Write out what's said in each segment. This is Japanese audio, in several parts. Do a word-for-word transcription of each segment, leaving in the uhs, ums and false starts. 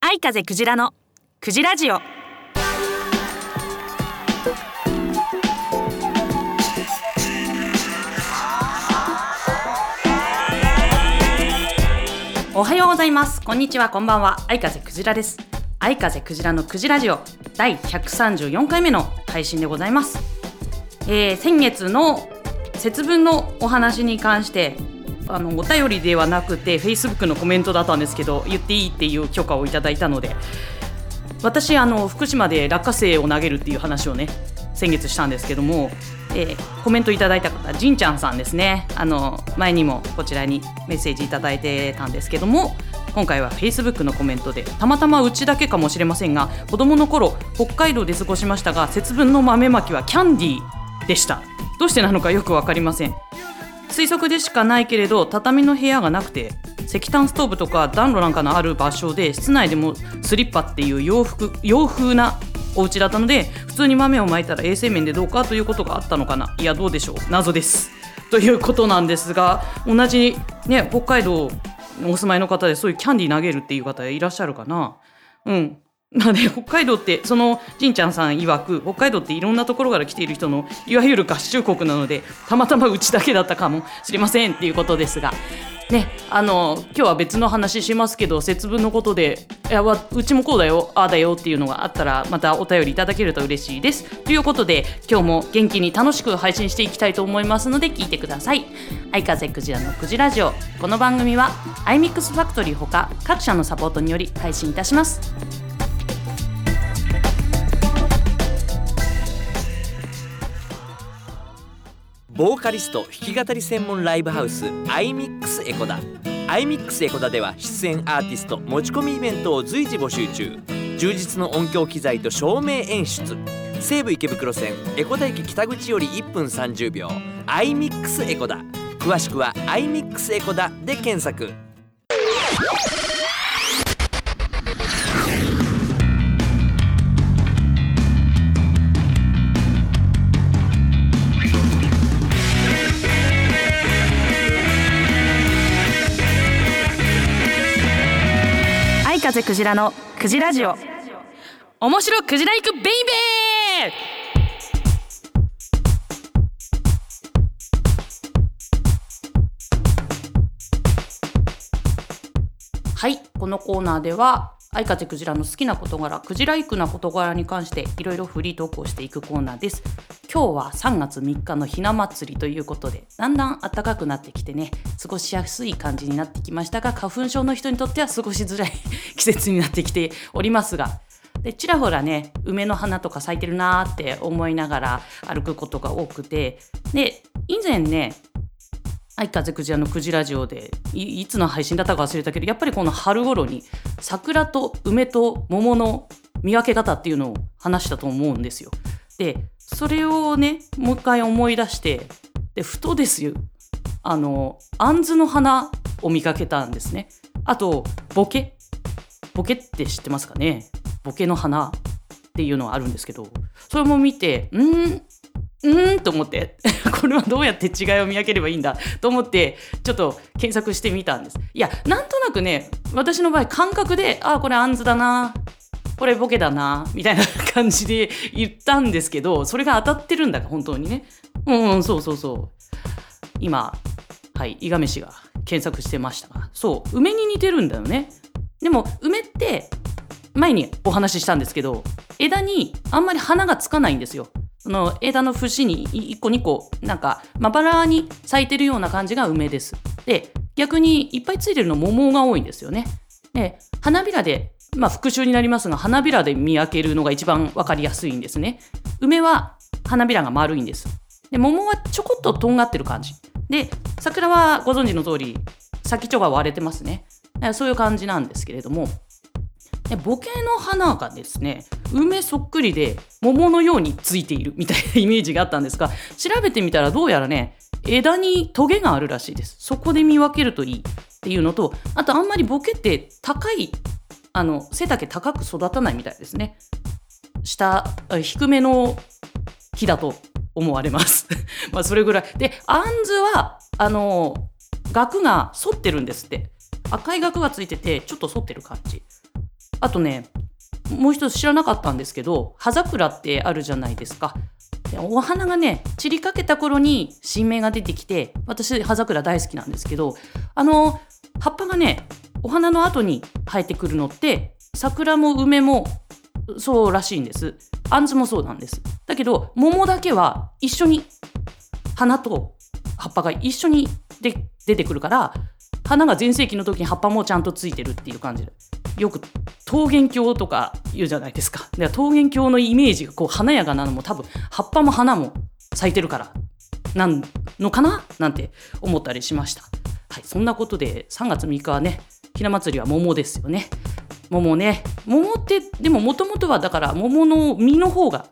愛風クジラのクジラジオ。おはようございます。こんにちは、こんばんは。愛風クジラです。愛風クジラのクジラジオだいひゃくさんじゅうよんかいめの配信でございます。えー、先月の節分のお話に関してあのお便りではなくて Facebook のコメントだったんですけど、言っていいっていう許可をいただいたので、私あの福島で落花生を投げるっていう話をね先月したんですけども、えー、コメントいただいた方、じんちゃんさんですね。あの前にもこちらにメッセージいただいてたんですけども、今回は Facebook のコメントで、たまたまうちだけかもしれませんが、子供の頃北海道で過ごしましたが、節分の豆まきはキャンディーでした。どうしてなのかよくわかりません。推測でしかないけれど、畳の部屋がなくて石炭ストーブとか暖炉なんかのある場所で、室内でもスリッパっていう洋服洋風なお家だったので、普通に豆をまいたら衛生面でどうかということがあったのかな。いやどうでしょう、謎ですということなんですが、同じ、ね、北海道お住まいの方でそういうキャンディー投げるっていう方いらっしゃるかな。うんなので北海道って、そのじんちゃんさん曰く、北海道っていろんなところから来ている人のいわゆる合衆国なので、たまたまうちだけだったかもしれませんっていうことですがね、あの今日は別の話しますけど、節分のことでいやうちもこうだよああだよっていうのがあったら、またお便りいただけると嬉しいですということで、今日も元気に楽しく配信していきたいと思いますので聞いてください。愛風クジラのクジラジオ、この番組はアイミックスファクトリーほか各社のサポートにより配信いたします。ボーカリスト弾き語り専門ライブハウス iMix エコダ。 iMix エコダでは出演アーティスト持ち込みイベントを随時募集中。充実の音響機材と照明演出。西武池袋線エコダ駅北口よりいっぷんさんじゅうびょう iMix エコダ。詳しくは iMix エコダで検索。風クジラのクジラジオ、面白クジラ行くベイベー。はい、このコーナーでは愛風クジラの好きな事柄、クジラ行くな事柄に関していろいろフリートークをしていくコーナーです。今日はさんがつみっかのひな祭りということで、だんだん暖かくなってきてね、過ごしやすい感じになってきましたが、花粉症の人にとっては過ごしづらい季節になってきておりますが、でちらほらね梅の花とか咲いてるなーって思いながら歩くことが多くて、で以前ね愛風クジラのクジラジオで い, いつの配信だったか忘れたけど、やっぱりこの春頃に桜と梅と桃の見分け方っていうのを話したと思うんですよ。でそれをねもう一回思い出して、でふとですよ、あの杏子の花を見かけたんですね。あとボケボケって知ってますかね。ボケの花っていうのはあるんですけど、それも見てんーうーんと思ってこれはどうやって違いを見分ければいいんだと思ってちょっと検索してみたんです。いやなんとなくね、私の場合感覚で、あこれ杏子だなこれボケだなみたいな感じで言ったんですけど、それが当たってるんだか本当にね。うん、うん、そうそうそう、今はい伊賀飯が検索してましたが、そう梅に似てるんだよね。でも梅って前にお話ししたんですけど、枝にあんまり花がつかないんですよ。その枝の節にいっこにこなんかまばらに咲いてるような感じが梅です。で逆にいっぱいついてるの桃が多いんですよね。で花びらで、まあ、復習になりますが、花びらで見分けるのが一番わかりやすいんですね。梅は花びらが丸いんです。で桃はちょこっととんがってる感じで、桜はご存知の通り先っちょが割れてますね。そういう感じなんですけれども、でボケの花がですね梅そっくりで桃のようについているみたいなイメージがあったんですが、調べてみたらどうやらね枝にトゲがあるらしいです。そこで見分けるといいっていうのと、あとあんまりボケって高いあの背丈高く育たないみたいですね。下低めの木だと思われますまあそれぐらいで、あんずはあの額が反ってるんですって。赤い額がついててちょっと反ってる感じ。あとね、もう一つ知らなかったんですけど、葉桜ってあるじゃないですか。でお花がね散りかけた頃に新芽が出てきて、私葉桜大好きなんですけど、あの葉っぱがねお花の後に生えてくるのって桜も梅もそうらしいんです。あんずもそうなんです。だけど桃だけは一緒に花と葉っぱが一緒にで出てくるから、花が全盛期の時に葉っぱもちゃんとついてるっていう感じで、よく桃源郷とか言うじゃないですか。で桃源郷のイメージがこう華やかなのも多分葉っぱも花も咲いてるからなんのかななんて思ったりしました。はい、そんなことでさんがつみっかはね、ひな祭りは桃ですよね。桃ね、桃ってでももともとはだから桃の実の方が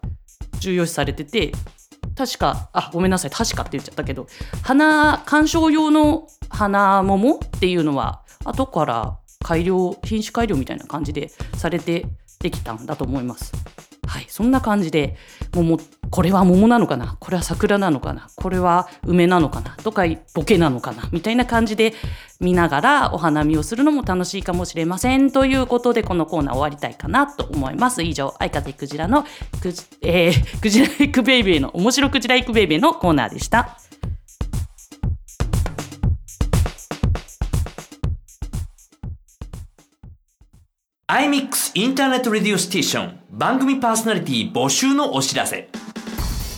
重要視されてて、確かあごめんなさい確かって言っちゃったけど、花観賞用の花桃っていうのは後から改良品種改良みたいな感じでされてできたんだと思います。はい、そんな感じで桃、これは桃なのかな、これは桜なのかな、これは梅なのかなとかボケなのかなみたいな感じで見ながらお花見をするのも楽しいかもしれませんということで、このコーナー終わりたいかなと思います。以上、相方クジラのクジ、えー、クジライクベイベーの面白クジライクベイベーのコーナーでした。iMix インターネットレディオステーション、番組パーソナリティ募集のお知らせ。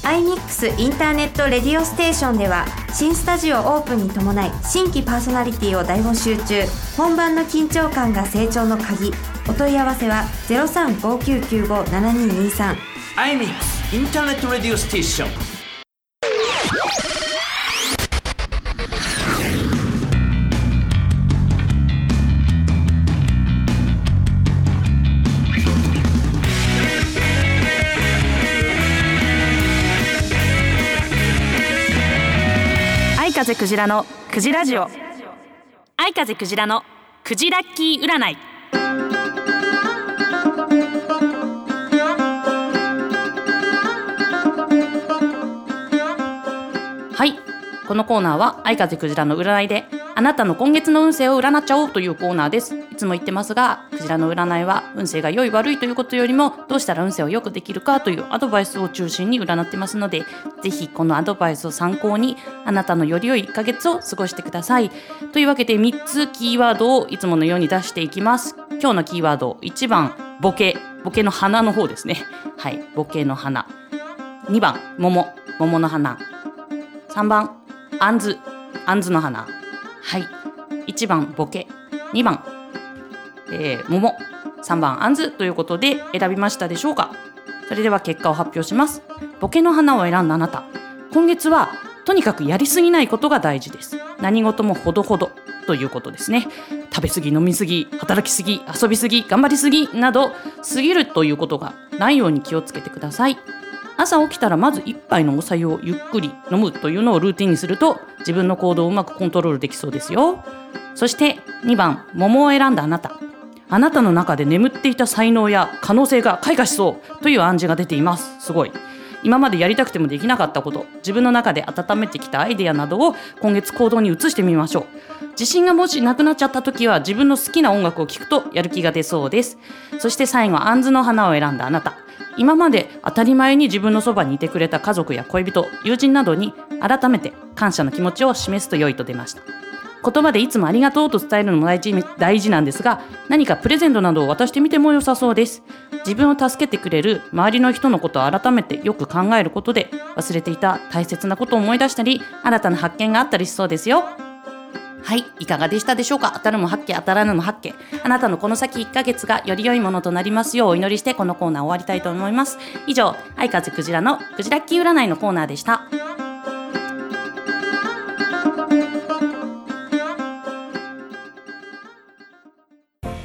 iMix インターネットレディオステーションでは新スタジオオープンに伴い新規パーソナリティを大募集中。本番の緊張感が成長の鍵。お問い合わせは ゼロさんごきゅうきゅうご ななににさん iMix インターネットレディオステーション。相風クジラのクジラジオ、相風クジラのクジラッキー占い。はい、このコーナーは相風クジラの占いであなたの今月の運勢を占っちゃおうというコーナーです。いつも言ってますが、クジラの占いは運勢が良い悪いということよりもどうしたら運勢を良くできるかというアドバイスを中心に占ってますので、ぜひこのアドバイスを参考にあなたのより良いいっかげつを過ごしてください。というわけでみっつキーワードをいつものように出していきます。今日のキーワードいちばんボケ、ボケの花の方ですね。はい、ボケの花。にばん桃、桃の花。さんばんあんず、あんずの花。はい、いちばんボケ、にばんえー、桃、さんばんあんずということで、選びましたでしょうか。それでは結果を発表します。ボケの花を選んだあなた、今月はとにかくやりすぎないことが大事です。何事もほどほどということですね。食べ過ぎ、飲み過ぎ、働き過ぎ、遊び過ぎ、頑張り過ぎなど、過ぎるということがないように気をつけてください。朝起きたらまず一杯のお茶をゆっくり飲むというのをルーティンにすると、自分の行動をうまくコントロールできそうですよ。そしてにばん桃を選んだあなた、あなたの中で眠っていた才能や可能性が開花しそうという暗示が出ています。すごい。今までやりたくてもできなかったこと、自分の中で温めてきたアイデアなどを今月行動に移してみましょう。自信がもしなくなっちゃった時は自分の好きな音楽を聴くとやる気が出そうです。そして最後、杏の花を選んだあなた、今まで当たり前に自分のそばにいてくれた家族や恋人、友人などに改めて感謝の気持ちを示すと良いと出ました。言葉でいつもありがとうと伝えるのも大事、大事なんですが、何かプレゼントなどを渡してみても良さそうです。自分を助けてくれる周りの人のことを改めてよく考えることで、忘れていた大切なことを思い出したり、新たな発見があったりしそうですよ。はい、いかがでしたでしょうか。当たるも発見、当たらぬも発見。あなたのこの先いっかげつがより良いものとなりますようお祈りして、このコーナー終わりたいと思います。以上、相風クジラのクジラッキー占いのコーナーでした。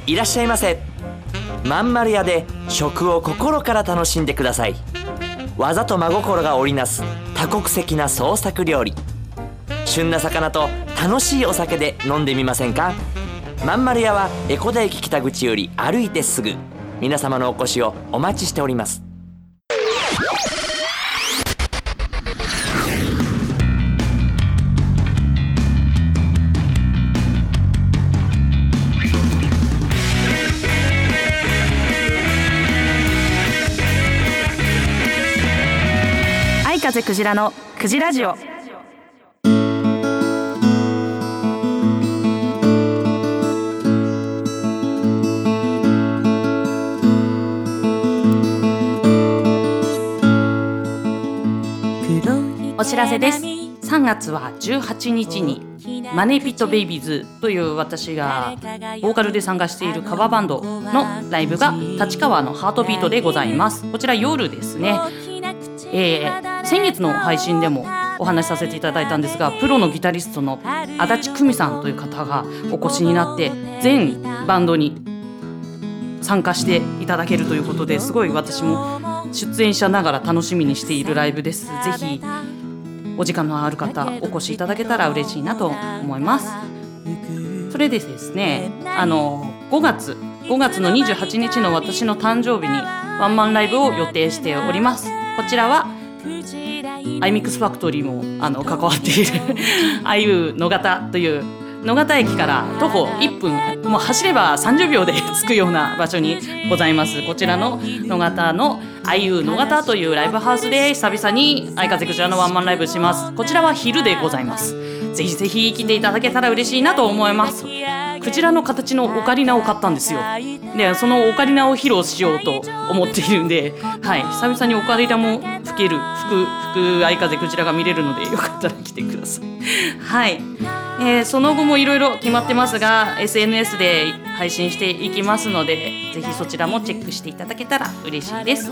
いらっしゃいませ。まんまる屋で食を心から楽しんでください。わざと真心が織りなす多国籍な創作料理。旬な魚と楽しいお酒で飲んでみませんか。まんまる屋は江古田駅北口より歩いてすぐ。皆様のお越しをお待ちしております。風クジラのクジラジオ。お知らせです。さんがつはじゅうはちにちにマネピットベイビーズという私がボーカルで参加しているカバーバンドのライブが立川のハートビートでございます。こちら夜ですね、えー、先月の配信でもお話しさせていただいたんですが、プロのギタリストの足立久美さんという方がお越しになって全バンドに参加していただけるということで、すごい私も出演者ながら楽しみにしているライブです。ぜひお時間のある方お越しいただけたら嬉しいなと思います。それでですね、あのごがつごがつのにじゅうはちにちの私の誕生日にワンマンライブを予定しております。こちらはアイミックスファクトリーもあの関わっているあいう野方という野方駅から徒歩いっぷん、もう走ればさんじゅうびょうで着くような場所にございます。こちらの野方のあいう野方というライブハウスで久々にあいかぜクジラのワンマンライブします。こちらは昼でございます。ぜひぜひ来ていただけたら嬉しいなと思います。クジラの形のオカリナを買ったんですよ。で、そのオカリナを披露しようと思っているんで、はい、久々にオカリナも吹ける吹く吹くあいかぜクジラが見れるので、よかったら来てくださいはい、えー、その後もいろいろ決まってますが エスエヌエス で配信していきますので、ぜひそちらもチェックしていただけたら嬉しいです。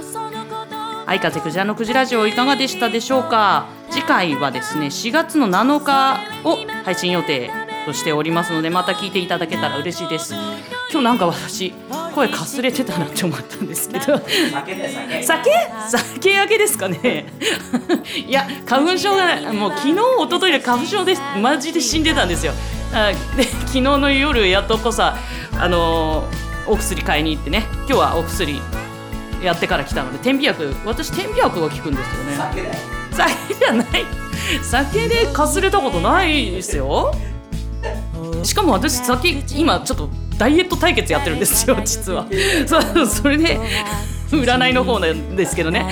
あいかぜクジラのクジラジオいかがでしたでしょうか。次回はですねしがつのなのかを配信予定としておりますので、また聞いていただけたら嬉しいです。今日なんか私声かすれてたなって思ったんですけど酒で酒酒酒明けですかねいや花粉症がもう昨日一昨日で花粉症でマジで死んでたんですよ。で昨日の夜やっとこさあのー、お薬買いに行ってね、今日はお薬やってから来たので、天秤薬、私天秤薬が効くんですよね。酒だよ酒じゃない酒でかすれたことないですよしかも私酒今ちょっとダイエット対決やってるんですよ実はそ, それで占いの方なんですけどね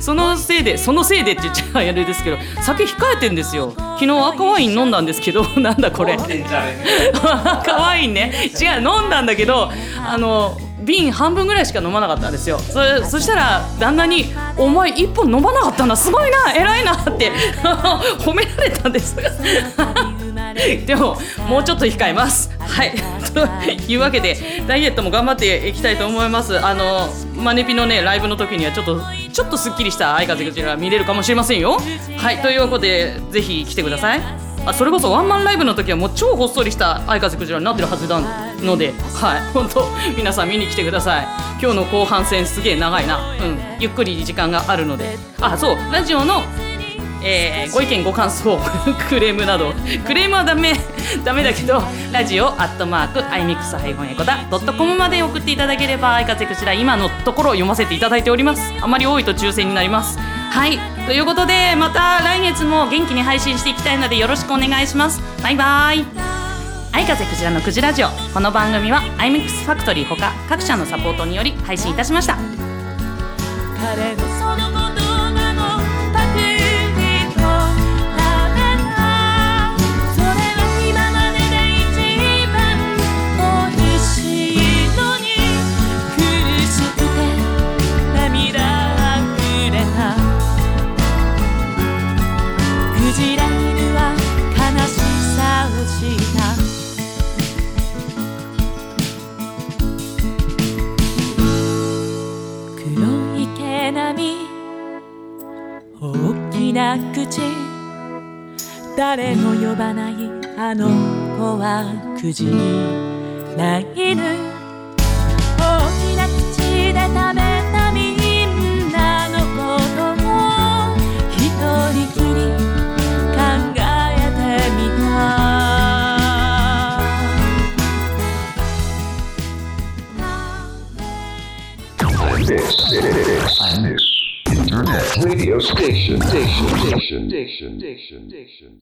そのせいでそのせいでって言っちゃあれですけど、酒控えてんですよ。昨日赤ワイン飲んだんですけどなんだこれ赤ワインね違う飲んだんだけど、あの瓶半分ぐらいしか飲まなかったんですよ。 そ, そしたら旦那にお前一本飲まなかったなすごいな偉いなって褒められたんですでももうちょっと控えますはいというわけでダイエットも頑張っていきたいと思います。あのマネピのねライブの時にはちょっとちょっとすっきりしたあいかぜクジラ見れるかもしれませんよ。はい、ということでぜひ来てください。あ、それこそワンマンライブの時はもう超ほっそりしたあいかぜクジラになってるはずなので、はい、本当皆さん見に来てください。今日の後半戦すげえ長いな、うん、ゆっくり時間があるので、あ、そうラジオのえー、ご意見ご感想クレームなどクレームはダメダメだけどラジオアットマークアイミックスハイフォンエコダドットコムまで送っていただければあいかぜクジラ今のところ読ませていただいております。あまり多いと抽選になります。はい、ということでまた来月も元気に配信していきたいのでよろしくお願いします。バイバイ。あいかぜクジラのクジラジオ、この番組はアイミックスファクトリーほか各社のサポートにより配信いたしました。彼のその後大きな口誰も呼ばないあの子はくじら犬、大きな口で食べたみんなのことを一人きり考えてみた。This internet radio station, station, station, station, station, station.